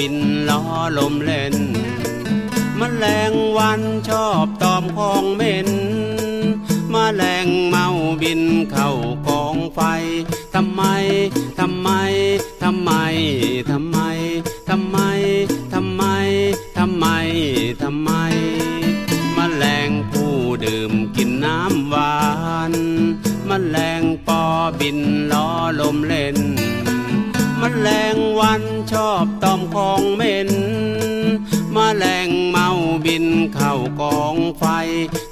บินล้อลมเล่นแมลงวันชอบตอมของเหม็นแมลงเมาบินเข้ากองไฟทำไมแมลงผู้ดื่มกินน้ำหวานแมลงปอบินล้อลมเล่นแมลงวันชอบตอมของเหม็นแมลงเมาบินเข้ากองไฟ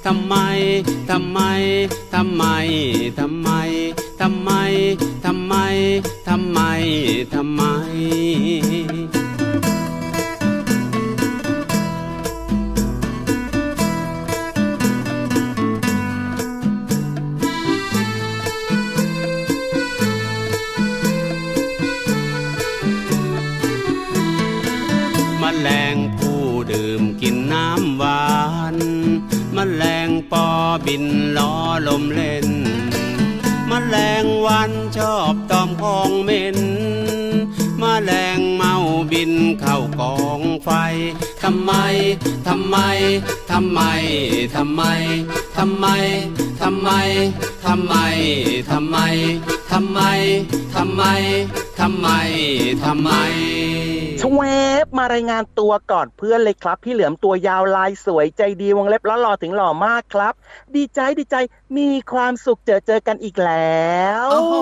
ทำไมแมลงผู้ดื่มกินน้ำหวานแมลงปอบินล้อลมเล่นแมลงวันชอบตอมของเหม็นแมลงเมาบินเข้ากองไฟทำไมชเวฟมารายงานตัวก่อนเพื่อนเลยครับพี่เหลือมตัวยาวลายสวยใจดีวงเล็บล้อหล่อถึงหล่อมากครับดีใจมีความสุขเจอกันอีกแล้วโอ้โห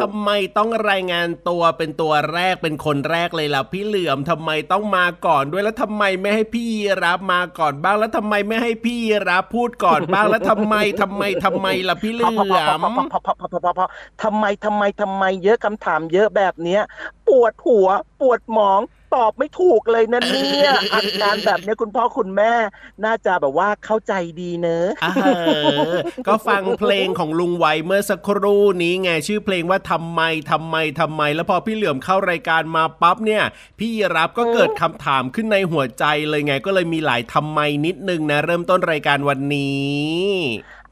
ทำไมต้องรายงานตัวเป็นตัวแรกเป็นคนแรกเลยล่ะพี่เหลือมทำไมต้องมาก่อนด้วยแล้วทำไมไม่ให้พี่รับมาก่อนบ้างแล้วทำไมไม่ให้พี่รับพูดก่อนบ้างแล้วทำไมล่ะพี่เหลือมทำไมเยอะคำถามเยอะแบบเนี้ยปวดหัวปวดหมองตอบไม่ถูกเลยนะเนี่ยอาการแบบนี้คุณพ่อคุณแม่น่าจะแบบว่าเข้าใจดีเนอะก็ฟังเพลงของลุงไวเมื่อสักครู่นี้ไงชื่อเพลงว่าทำไมแล้วพอพี่เหลือมเข้ารายการมาปั๊บเนี่ยพี่รับก็เกิดคำถามขึ้นในหัวใจเลยไงก็เลยมีหลายทำไมนิดนึงนะเริ่มต้นรายการวันนี้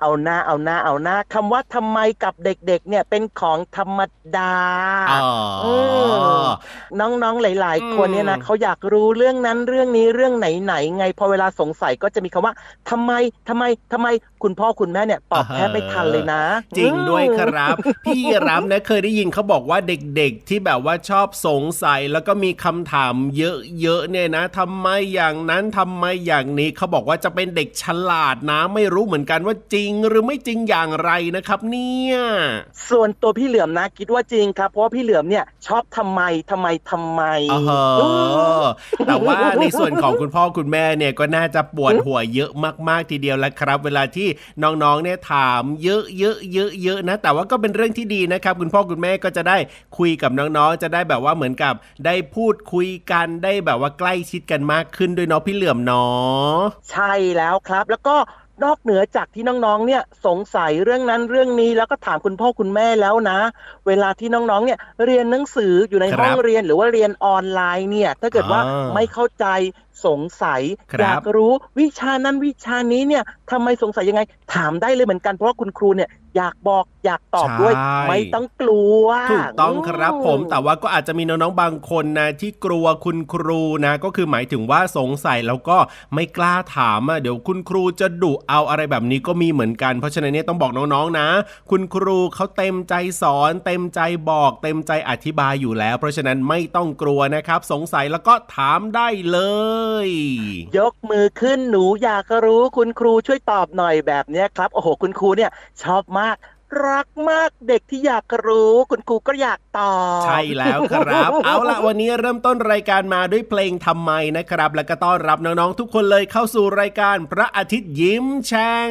เอาหน้าคำว่าทำไมกับเด็กๆเนี่ยเป็นของธรรมดาน้องๆหลายๆคนเนี่ยนะเขาอยากรู้เรื่องนั้นเรื่องนี้เรื่องไหนๆไงพอเวลาสงสัยก็จะมีคำว่าทำไมคุณพ่อคุณแม่เนี่ยตอบแทบไม่ทันเลยนะจริงด้วยครับ พี่รับนะเคยได้ยินเขาบอกว่าเด็กๆที่แบบว่าชอบสงสัยแล้วก็มีคำถามเยอะๆเนี่ยนะทำไมอย่างนั้นทำไมอย่างนี้เขาบอกว่าจะเป็นเด็กฉลาดนะไม่รู้เหมือนกันว่าจริงหรือไม่จริงอย่างไรนะครับเนี่ยส่วนตัวพี่เหลือมนะคิดว่าจริงครับเพราะว่าพี่เหลือมเนี่ยชอบทำไมแต่ว่าในส่วนของคุณพ่อคุณแม่เนี่ยก็น่าจะปวดหัวเยอะมากๆทีเดียวแล้วครับเวลาที่น้องๆเนี่ยถามเยอะนะแต่ว่าก็เป็นเรื่องที่ดีนะครับคุณพ่อคุณแม่ก็จะได้คุยกับน้องๆจะได้แบบว่าเหมือนกับได้พูดคุยกันได้แบบว่าใกล้ชิดกันมากขึ้นด้วยเนาะพี่เหลือมเนาะใช่แล้วครับแล้วก็นอกเหนือจากที่น้องๆเนี่ยสงสัยเรื่องนั้นเรื่องนี้แล้วก็ถามคุณพ่อคุณแม่แล้วนะเวลาที่น้องๆเนี่ยเรียนหนังสืออยู่ในห้องเรียนหรือว่าเรียนออนไลน์เนี่ยถ้าเกิดว่าไม่เข้าใจสงสัยอยากรู้วิชานั้นวิชานี้เนี่ยทำไมสงสัยยังไงถามได้เลยเหมือนกันเพราะว่าคุณครูเนี่ยอยากบอกอยากตอบด้วยไม่ต้องกลัวถูกต้องครับผมแต่ว่าก็อาจจะมีน้องๆบางคนนะที่กลัวคุณครูนะก็คือหมายถึงว่าสงสัยแล้วก็ไม่กล้าถามอ่ะเดี๋ยวคุณครูจะดุเอาอะไรแบบนี้ก็มีเหมือนกันเพราะฉะนั้นเนี่ยต้องบอกน้องๆนะคุณครูเขาเต็มใจสอนเต็มใจบอกเต็มใจอธิบายอยู่แล้วเพราะฉะนั้นไม่ต้องกลัวนะครับสงสัยแล้วก็ถามได้เลยยกมือขึ้นหนูอยากรู้คุณครูช่วยตอบหน่อยแบบเนี้ยครับโอ้โหคุณครูเนี่ยชอบมาก รักมากเด็กที่อยากรู้คุณครูก็อยากตอบใช่แล้วครับ เอาละวันนี้เริ่มต้นรายการมาด้วยเพลงทำไมนะครับแล้วก็ต้อนรับน้องๆทุกคนเลยเข้าสู่รายการพระอาทิตย์ยิ้มแฉ่ง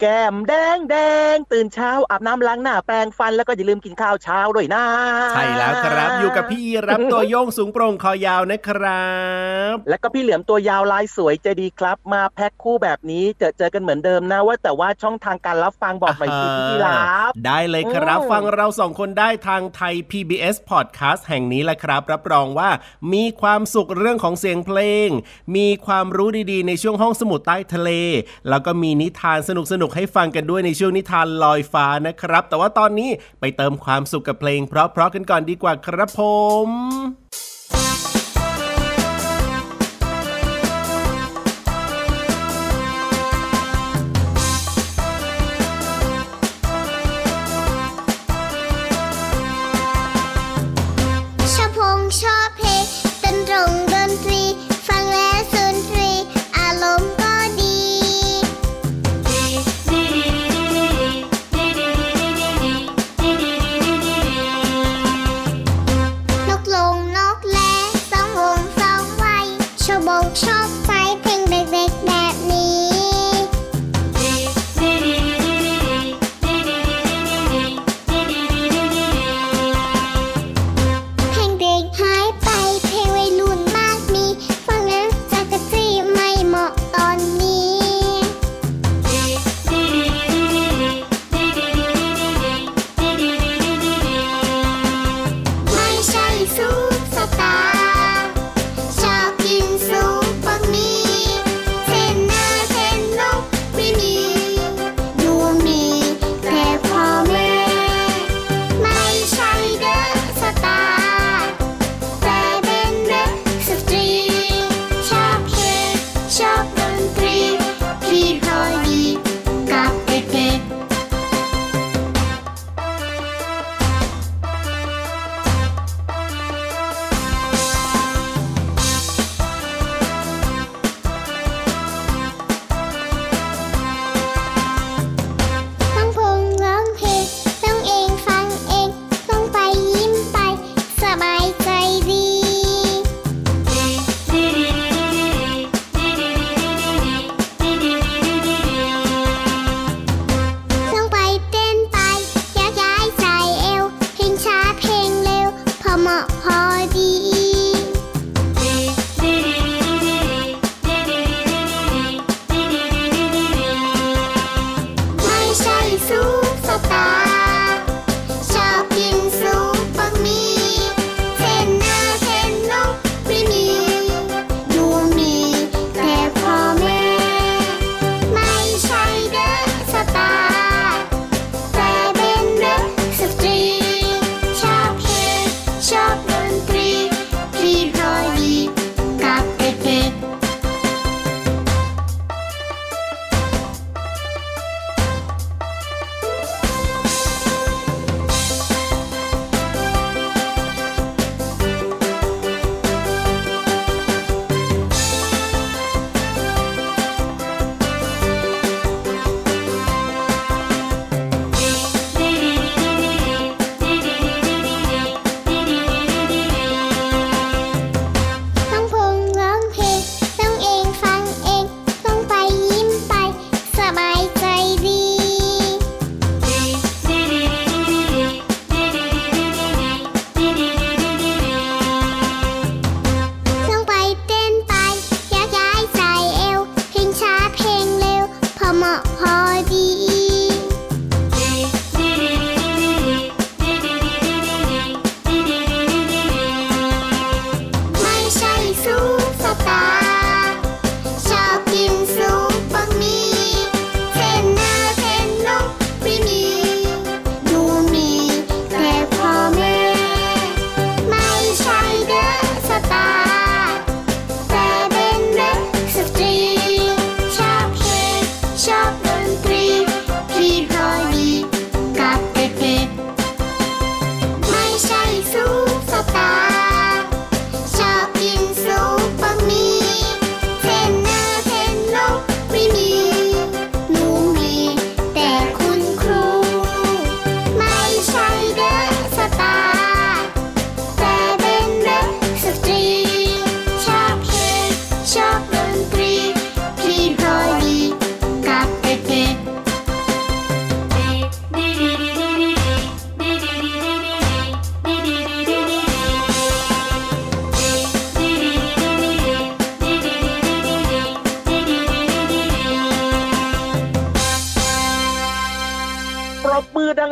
แก้มแดงแดงตื่นเช้าอาบน้ำล้างหน้าแปรงฟันแล้วก็อย่าลืมกินข้าวเช้าด้วยนะใช่แล้วครับอยู่กับพี่รับตัวโยงสูงโปร่งคอยาวนะครับและก็พี่เหลือมตัวยาวลายสวยใจดีครับมาแพ็คคู่แบบนี้เจอกันเหมือนเดิมนะว่าแต่ว่าช่องทางการรับฟังบอกหน่อยสิพี่รับได้เลยครับฟังเราสองคนได้ทางไทย PBS Podcast แห่งนี้แหละครับรับรองว่ามีความสุขเรื่องของเสียงเพลงมีความรู้ดีๆในช่วงห้องสมุดใต้ทะเลแล้วก็มีนิทานสนุกๆให้ฟังกันด้วยในช่วงนิทานลอยฟ้านะครับแต่ว่าตอนนี้ไปเติมความสุขกับเพลงเพราะๆกันก่อนดีกว่าครับผม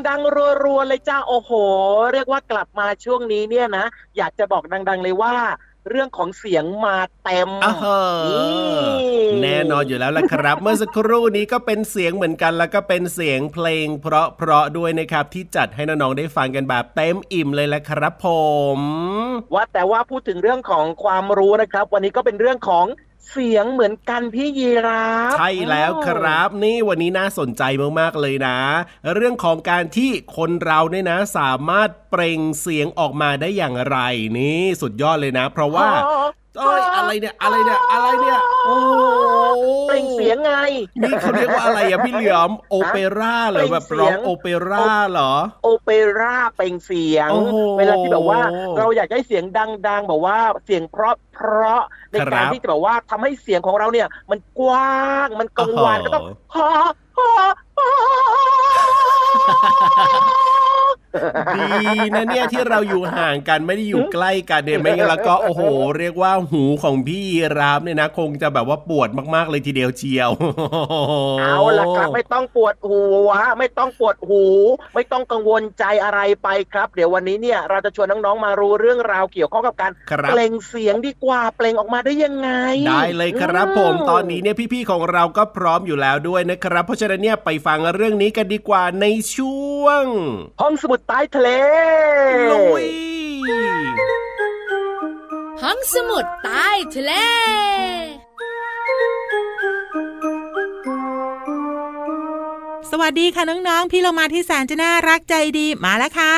ดังๆรัวๆเลยจ้าโอ้โหเรียกว่ากลับมาช่วงนี้เนี่ยนะอยากจะบอกดังๆเลยว่าเรื่องของเสียงมาเต็มแน่นอนอยู่แล้วล่ะครับ เมื่อสักครู่นี้ก็เป็นเสียงเหมือนกันแล้วก็เป็นเสียงเพลงเพราะด้วยนะครับที่จัดให้น้องๆได้ฟังกันแบบเต็มอิ่มเลยล่ะครับผมว่าแต่ว่าพูดถึงเรื่องของความรู้นะครับวันนี้ก็เป็นเรื่องของเสียงเหมือนกันพี่ยีราฟใช่แล้วครับนี่วันนี้น่าสนใจมากๆเลยนะเรื่องของการที่คนเราเนี่ยนะสามารถเปล่งเสียงออกมาได้อย่างไรนี่สุดยอดเลยนะเพราะว่าอะไรเนี่ยโอ้เปล่งเสียงไงนี่เขาเรียกว่าอะไรอะพี่เหลือมโอเปร่าเหรอแบบร้องโอเปร่าเหรอโอเปร่าเปล่งเสียงเวลาที่แบบว่าเราอยากได้เสียงดังๆแบบว่าเสียงเพราะในการที่จะแบบว่าทำให้เสียงของเราเนี่ยมันกว้างมันกังวานก็ต้องดีนะเนี่ยที่เราอยู่ห่างกันไม่ได้อยู่ใกล้กันเนี่ยไม่งั้นแล้วก็โอ้โหเรียกว่าหูของพี่รามเนี่ยนะคงจะแบบว่าปวดมากๆเลยทีเดียวเชียวเอาล่ะครับไม่ต้องปวดหัวไม่ต้องปวดหูไม่ต้องกังวลใจอะไรไปครับเดี๋ยววันนี้เนี่ยเราจะชวนน้องๆมารู้เรื่องราวเกี่ยวข้องกับการเปล่งเสียงดีกว่าเปล่งออกมาได้ยังไงได้เลยครับผมตอนนี้เนี่ยพี่ๆของเราก็พร้อมอยู่แล้วด้วยนะครับเพราะฉะนั้นเนี่ยไปฟังเรื่องนี้กันดีกว่าในช่วงห้องสมุดใต้ทะเลลุยห้องสมุดใต้ทะเลสวัสดีค่ะน้องๆพี่เรามาที่แสนจะน่ารักใจดีมาแล้วค่ะ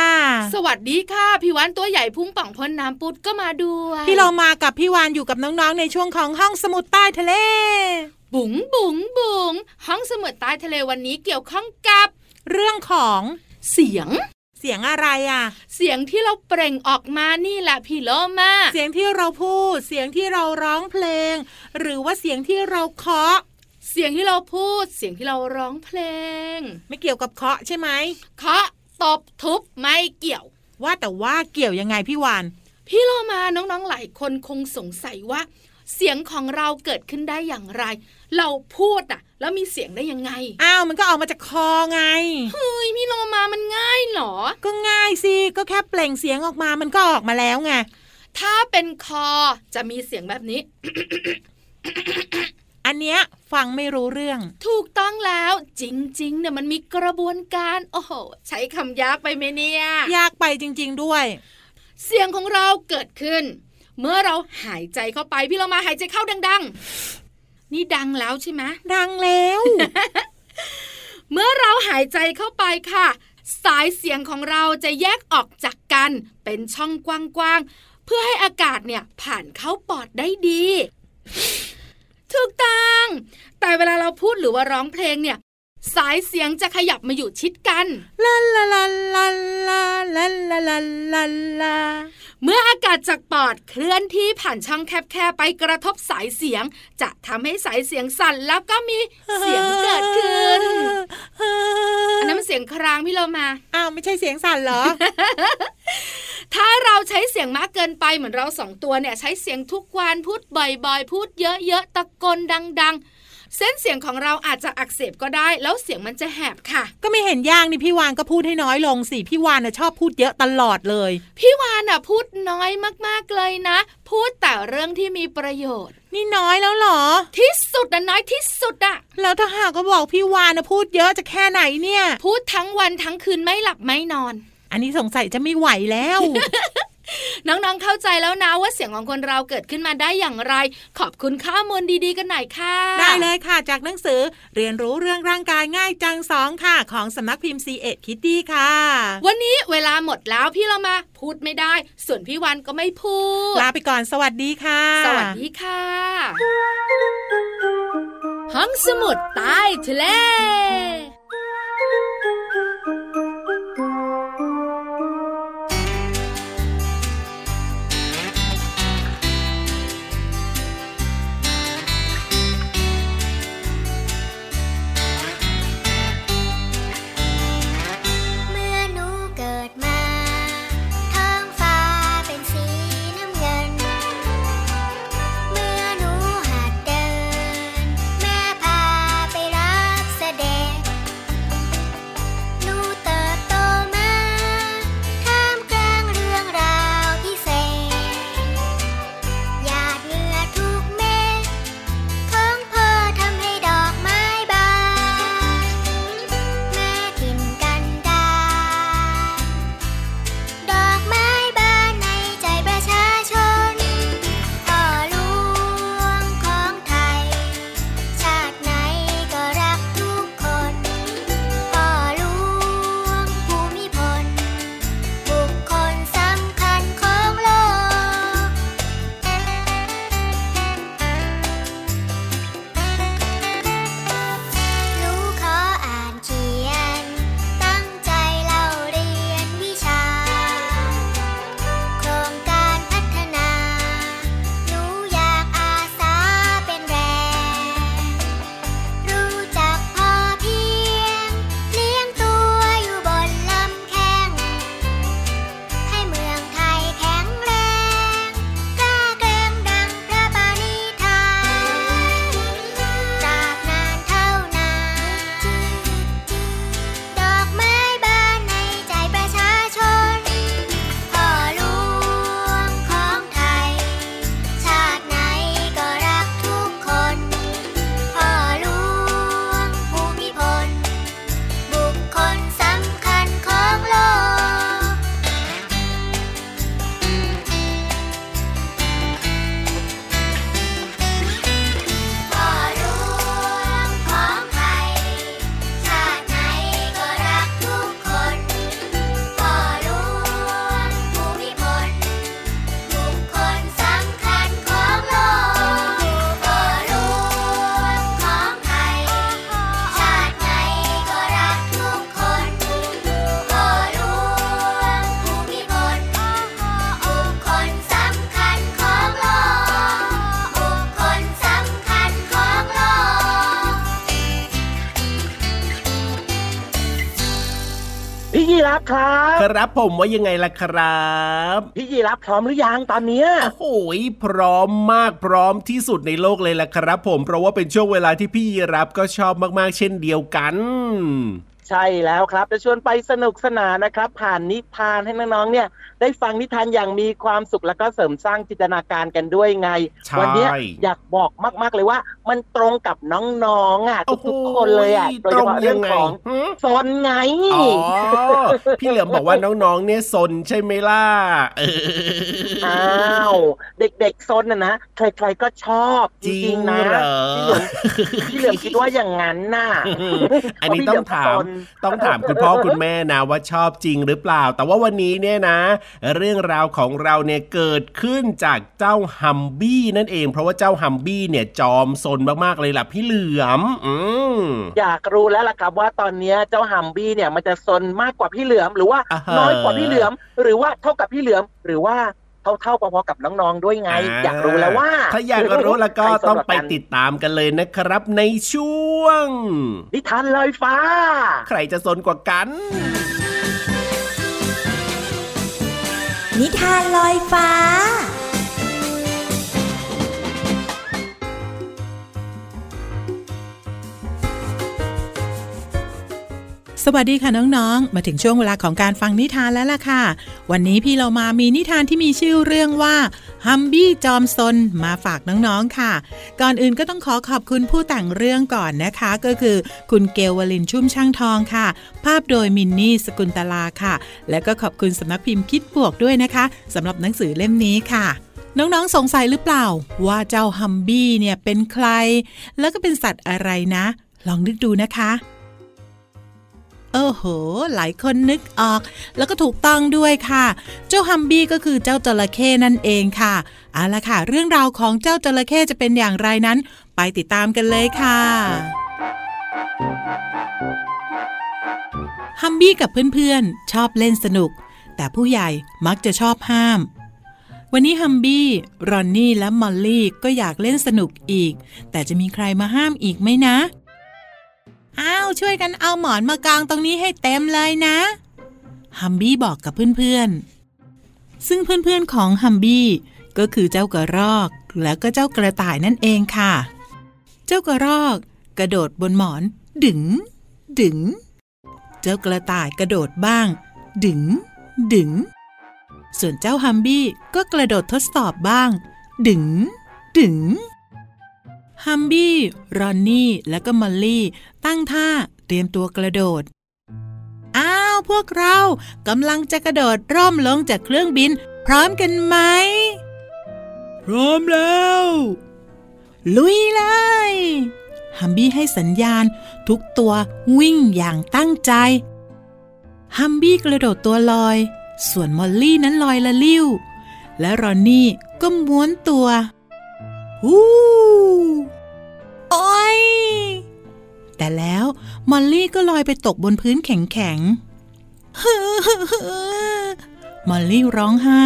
สวัสดีค่ะพี่วานตัวใหญ่พุ่งป่องพ้นน้ำปุดก็มาด้วยพี่เรามากับพี่วานอยู่กับน้องๆในช่วงของห้องสมุดใต้ทะเลบุ๋งบุ๋งบุ๋งห้องสมุดใต้ทะเลวันนี้เกี่ยวข้องกับเรื่องของเสียงอะไรอ่ะเสียงที่เราเปล่งออกมานี่แหละพี่โลมาเสียงที่เราพูดเสียงที่เราร้องเพลงหรือว่าเสียงที่เราเคาะเสียงที่เราพูดเสียงที่เราร้องเพลงไม่เกี่ยวกับเคาะใช่ไหมเคาะตบทุบไม่เกี่ยวว่าแต่ว่าเกี่ยวยังไงพี่วานพี่โลมาน้องๆหลายคนคงสงสัยว่าเสียงของเราเกิดขึ้นได้อย่างไรเราพูดอ่ะแล้วมีเสียงได้ยังไงอ้าวมันก็ออกมาจากคอไงเฮ้ยพี่โลมามันง่ายหรอก็ง่ายสิก็แค่เปล่งเสียงออกมามันก็ออกมาแล้วไงถ้าเป็นคอจะมีเสียงแบบนี้ อันเนี้ยฟังไม่รู้เรื่องถูกต้องแล้วจริงๆเนี่ยมันมีกระบวนการโอ้โหใช้คำยากไปไหมเนี่ยยากไปจริงๆด้วยเสียงของเราเกิดขึ้นเมื่อเราหายใจเข้าไปพี่เรามาหายใจเข้าดังๆนี่ดังแล้วใช่ไหมดังแล้ว เมื่อเราหายใจเข้าไปค่ะสายเสียงของเราจะแยกออกจากกันเป็นช่องกว้างๆเพื่อให้อากาศเนี่ยผ่านเข้าปอดได้ดี ถูกต้องแต่เวลาเราพูดหรือว่าร้องเพลงเนี่ยสายเสียงจะขยับมาอยู่ชิดกันลาลาลาลาลาลาลาลาลาลาเมื่ออากาศจากปอดเคลื่อนที่ผ่านช่องแคบๆไปกระทบสายเสียงจะทำให้สายเสียงสั่นแล้วก็มีเสียงเกิดขึ้นอันนั้นมันเสียงครางพี่เรามาอ้าวไม่ใช่เสียงสั่นเหรอ ถ้าเราใช้เสียงมากเกินไปเหมือนเราสองตัวเนี่ยใช้เสียงทุกวันพูดบ่อยๆพูดเยอะๆตะโกนดังๆเส้นเสียงของเราอาจจะอักเสบก็ได้แล้วเสียงมันจะแหบค่ะก็ไม่เห็นยากนี่พี่วานก็พูดให้น้อยลงสิพี่วานน่ะชอบพูดเยอะตลอดเลยพี่วานน่ะพูดน้อยมากๆเลยนะพูดแต่เรื่องที่มีประโยชน์นี่น้อยแล้วเหรอที่สุดน่ะน้อยที่สุดอ่ะแล้วถ้าหากก็บอกพี่วานน่ะพูดเยอะจะแค่ไหนเนี่ยพูดทั้งวันทั้งคืนไม่หลับไม่นอนอันนี้สงสัยจะไม่ไหวแล้ว น้องๆเข้าใจแล้วนะว่าเสียงของคนเราเกิดขึ้นมาได้อย่างไรขอบคุณข้อมูลดีๆกันหน่อยค่ะได้เลยค่ะจากหนังสือเรียนรู้เรื่องร่างกายง่ายจัง2ค่ะของสำนักพิมพ์ C.Ed Kitty ค่ะวันนี้เวลาหมดแล้วพี่เรามาพูดไม่ได้ส่วนพี่วันก็ไม่พูดลาไปก่อนสวัสดีค่ะสวัสดีค่ะห้องสมุดใต้ทะเล รับครับครับผมว่ายังไงล่ะครับพี่ยีรับพร้อมหรือยังตอนนี้โอ้ยพร้อมมากพร้อมที่สุดในโลกเลยล่ะครับผมเพราะว่าเป็นช่วงเวลาที่พี่ยีรับก็ชอบมากๆเช่นเดียวกันใช่แล้วครับจะชวนไปสนุกสนานนะครับผ่านนิทานให้น้องๆเนี่ยได้ฟังนิทานอย่างมีความสุขแล้วก็เสริมสร้างจินตนาการกันด้วยไงวันนี้อยากบอกมากๆเลยว่ามันตรงกับน้องๆอ่ะทุกๆคนเลยอ่ะโดยเฉพาะเรื่องของซนไงอ๋อพี่เหลือมบอกว่าน้องๆเนี่ยซนใช่ไหมล่ะอ้าวเด็กๆซนนะใครๆก็ชอบจริงๆนะพี่เหลือมคิดว่าอย่างนั้นน่ะอันนี้ต้องถามคุณพ่อคุณแม่นะว่าชอบจริงหรือเปล่าแต่ว่าวันนี้เนี่ยนะเรื่องราวของเราเนี่ยเกิดขึ้นจากเจ้าฮัมบี้นั่นเองเพราะว่าเจ้าฮัมบี้เนี่ยจอมซนมากๆเลยล่ะพี่เหลือมอยากรู้แล้วล่ะครับว่าตอนนี้เจ้าฮัมบี้เนี่ยมันจะซนมากกว่าพี่เหลือมหรือว่าน้อยกว่าพี่เหลือมหรือว่าเท่ากับพี่เหลือมหรือว่าเท่าพอๆกับน้องๆด้วยไง อยากรู้แล้วว่าถ้าอยากรู้แล้วก็ ต้องไปติดตามกันเลยนะครับในช่วงนิทานลอยฟ้าใครจะสนกว่ากันนิทานลอยฟ้าสวัสดีค่ะน้องๆมาถึงช่วงเวลาของการฟังนิทานแล้วล่ะค่ะวันนี้พี่เรามามีนิทานที่มีชื่อเรื่องว่าฮัมบี้จอมซนมาฝากน้องๆค่ะก่อนอื่นก็ต้องขอบคุณผู้แต่งเรื่องก่อนนะคะก็คือคุณเกลวลินชุ่มช่างทองค่ะภาพโดยมินนี่สกุลตลาค่ะและก็ขอบคุณสำนักพิมพ์คิดบวกด้วยนะคะสำหรับหนังสือเล่มนี้ค่ะน้องๆสงสัยหรือเปล่าว่าเจ้าฮัมบี้เนี่ยเป็นใครแล้วก็เป็นสัตว์อะไรนะลองนึกดูนะคะโอ้โหหลายคนนึกออกแล้วก็ถูกต้องด้วยค่ะเจ้าฮัมบี้ก็คือเจ้าจระเข้นั่นเองค่ะเอาล่ะค่ะเรื่องราวของเจ้าจระเข้จะเป็นอย่างไรนั้นไปติดตามกันเลยค่ะฮัมบี้กับเพื่อนๆชอบเล่นสนุกแต่ผู้ใหญ่มักจะชอบห้ามวันนี้ฮัมบี้รอนนี่และมอลลี่ก็อยากเล่นสนุกอีกแต่จะมีใครมาห้ามอีกไหมนะอ้าวช่วยกันเอาหมอนมากางตรงนี้ให้เต็มเลยนะฮัมบี้บอกกับเพื่อนๆซึ่งเพื่อนๆของฮัมบี้ก็คือเจ้ากระรอกแล้วก็เจ้ากระต่ายนั่นเองค่ะเจ้ากระรอกกระโดดบนหมอนดึงดึงเจ้ากระต่ายกระโดดบ้างดึงดึงส่วนเจ้าฮัมบี้ก็กระโดดทดสอบบ้างดึงดึงฮัมบี้รอนนี่และก็มอลลี่ตั้งท่าเตรียมตัวกระโดดอ้าวพวกเรากำลังจะกระโดดร่มลงจากเครื่องบินพร้อมกันไหมพร้อมแล้วลุยเลยฮัมบี้ให้สัญญาณทุกตัววิ่งอย่างตั้งใจฮัมบี้กระโดดตัวลอยส่วนมอลลี่นั้นลอยละลิ้วและรอนนี่ก็ม้วนตัวฮู้โอ๊ยแต่แล้วมอลลี่ก็ลอยไปตกบนพื้นแข็งๆฮึมอลลี่ร้องไห้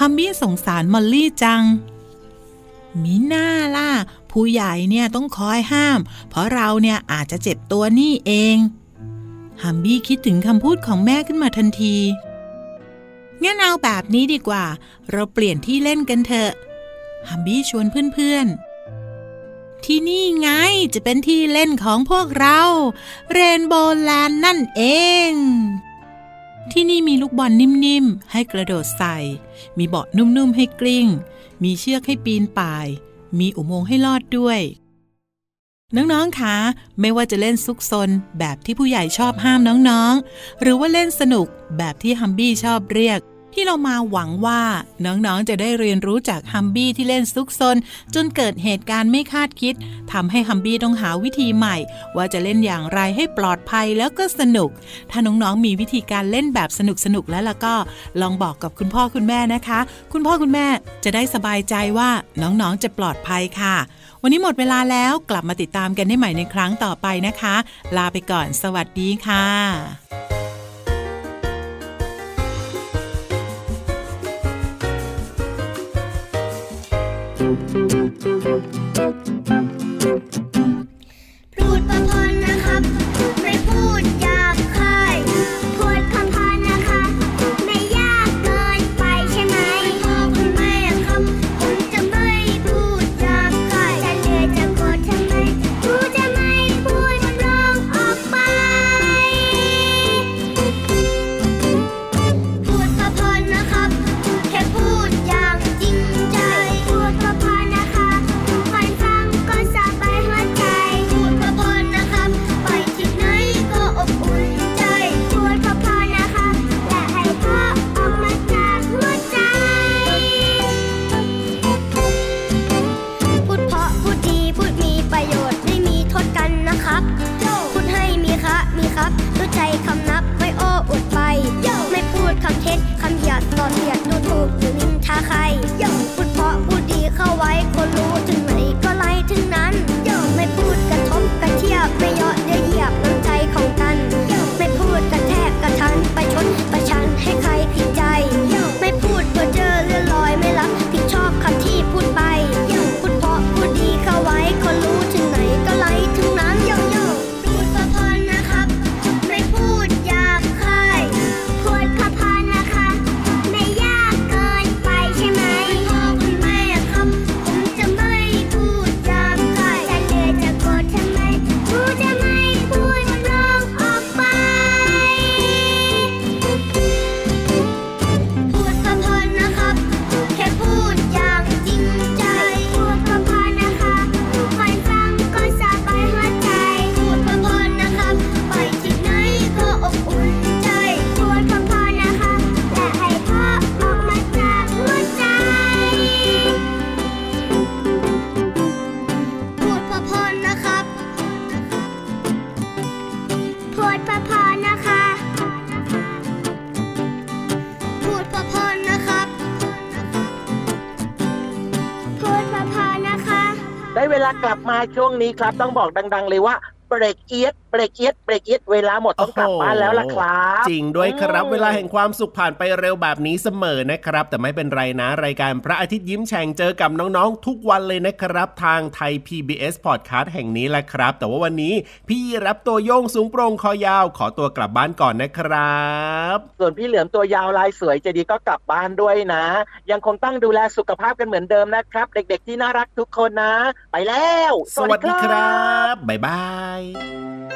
ฮัมบี้สงสารมอลลี่จังมีหน้าล่ะผู้ใหญ่เนี่ยต้องคอยห้ามเพราะเราเนี่ยอาจจะเจ็บตัวนี่เองฮัมบี้คิดถึงคำพูดของแม่ขึ้นมาทันทีงั้นเอาแบบนี้ดีกว่าเราเปลี่ยนที่เล่นกันเถอะฮัมบี้ชวนเพื่อนๆที่นี่ไงจะเป็นที่เล่นของพวกเราเรนโบว์แลนด์นั่นเองที่นี่มีลูกบอลนิ่มๆให้กระโดดใส่มีเบาะนุ่มๆให้กลิ้งมีเชือกให้ปีนป่ายมีอุโมงค์ให้ลอดด้วยน้องๆคะไม่ว่าจะเล่นซุกซนแบบที่ผู้ใหญ่ชอบห้ามน้องๆหรือว่าเล่นสนุกแบบที่ฮัมบี้ชอบเรียกที่เรามาหวังว่าน้องๆจะได้เรียนรู้จากฮัมบี้ที่เล่นซุกซนจนเกิดเหตุการณ์ไม่คาดคิดทำให้ฮัมบี้ต้องหาวิธีใหม่ว่าจะเล่นอย่างไรให้ปลอดภัยแล้วก็สนุกถ้าน้องๆมีวิธีการเล่นแบบสนุกๆแล้วล่ะก็ลองบอกกับคุณพ่อคุณแม่นะคะคุณพ่อคุณแม่จะได้สบายใจว่าน้องๆจะปลอดภัยค่ะวันนี้หมดเวลาแล้วกลับมาติดตามกันได้ใหม่ในครั้งต่อไปนะคะลาไปก่อนสวัสดีค่ะรูดประพนนะครับไม่พูดหยาบคายพูดคำพัน ได้เวลากลับมาช่วงนี้ครับต้องบอกดังๆเลยว่าเบรกเอียดเวลาหมดต้องกลับบ้านแล้วล่ะครับจริงด้วยครับเวลาแห่งความสุขผ่านไปเร็วแบบนี้เสมอนะครับแต่ไม่เป็นไรนะรายการพระอาทิตย์ยิ้มแฉ่งเจอกับน้องๆทุกวันเลยนะครับทางไทย PBS Podcast แห่งนี้แหละครับแต่ว่าวันนี้พี่รับตัวโยงสูงโปร่งคอยาวขอตัวกลับบ้านก่อนนะครับส่วนพี่เหลือมตัวยาวลายสวยใจดีก็กลับบ้านด้วยนะยังคงต้องดูแลสุขภาพกันเหมือนเดิมนะครับเด็กๆที่น่ารักทุกคนนะไปแล้วสวัสดีครับบ๊ายบาย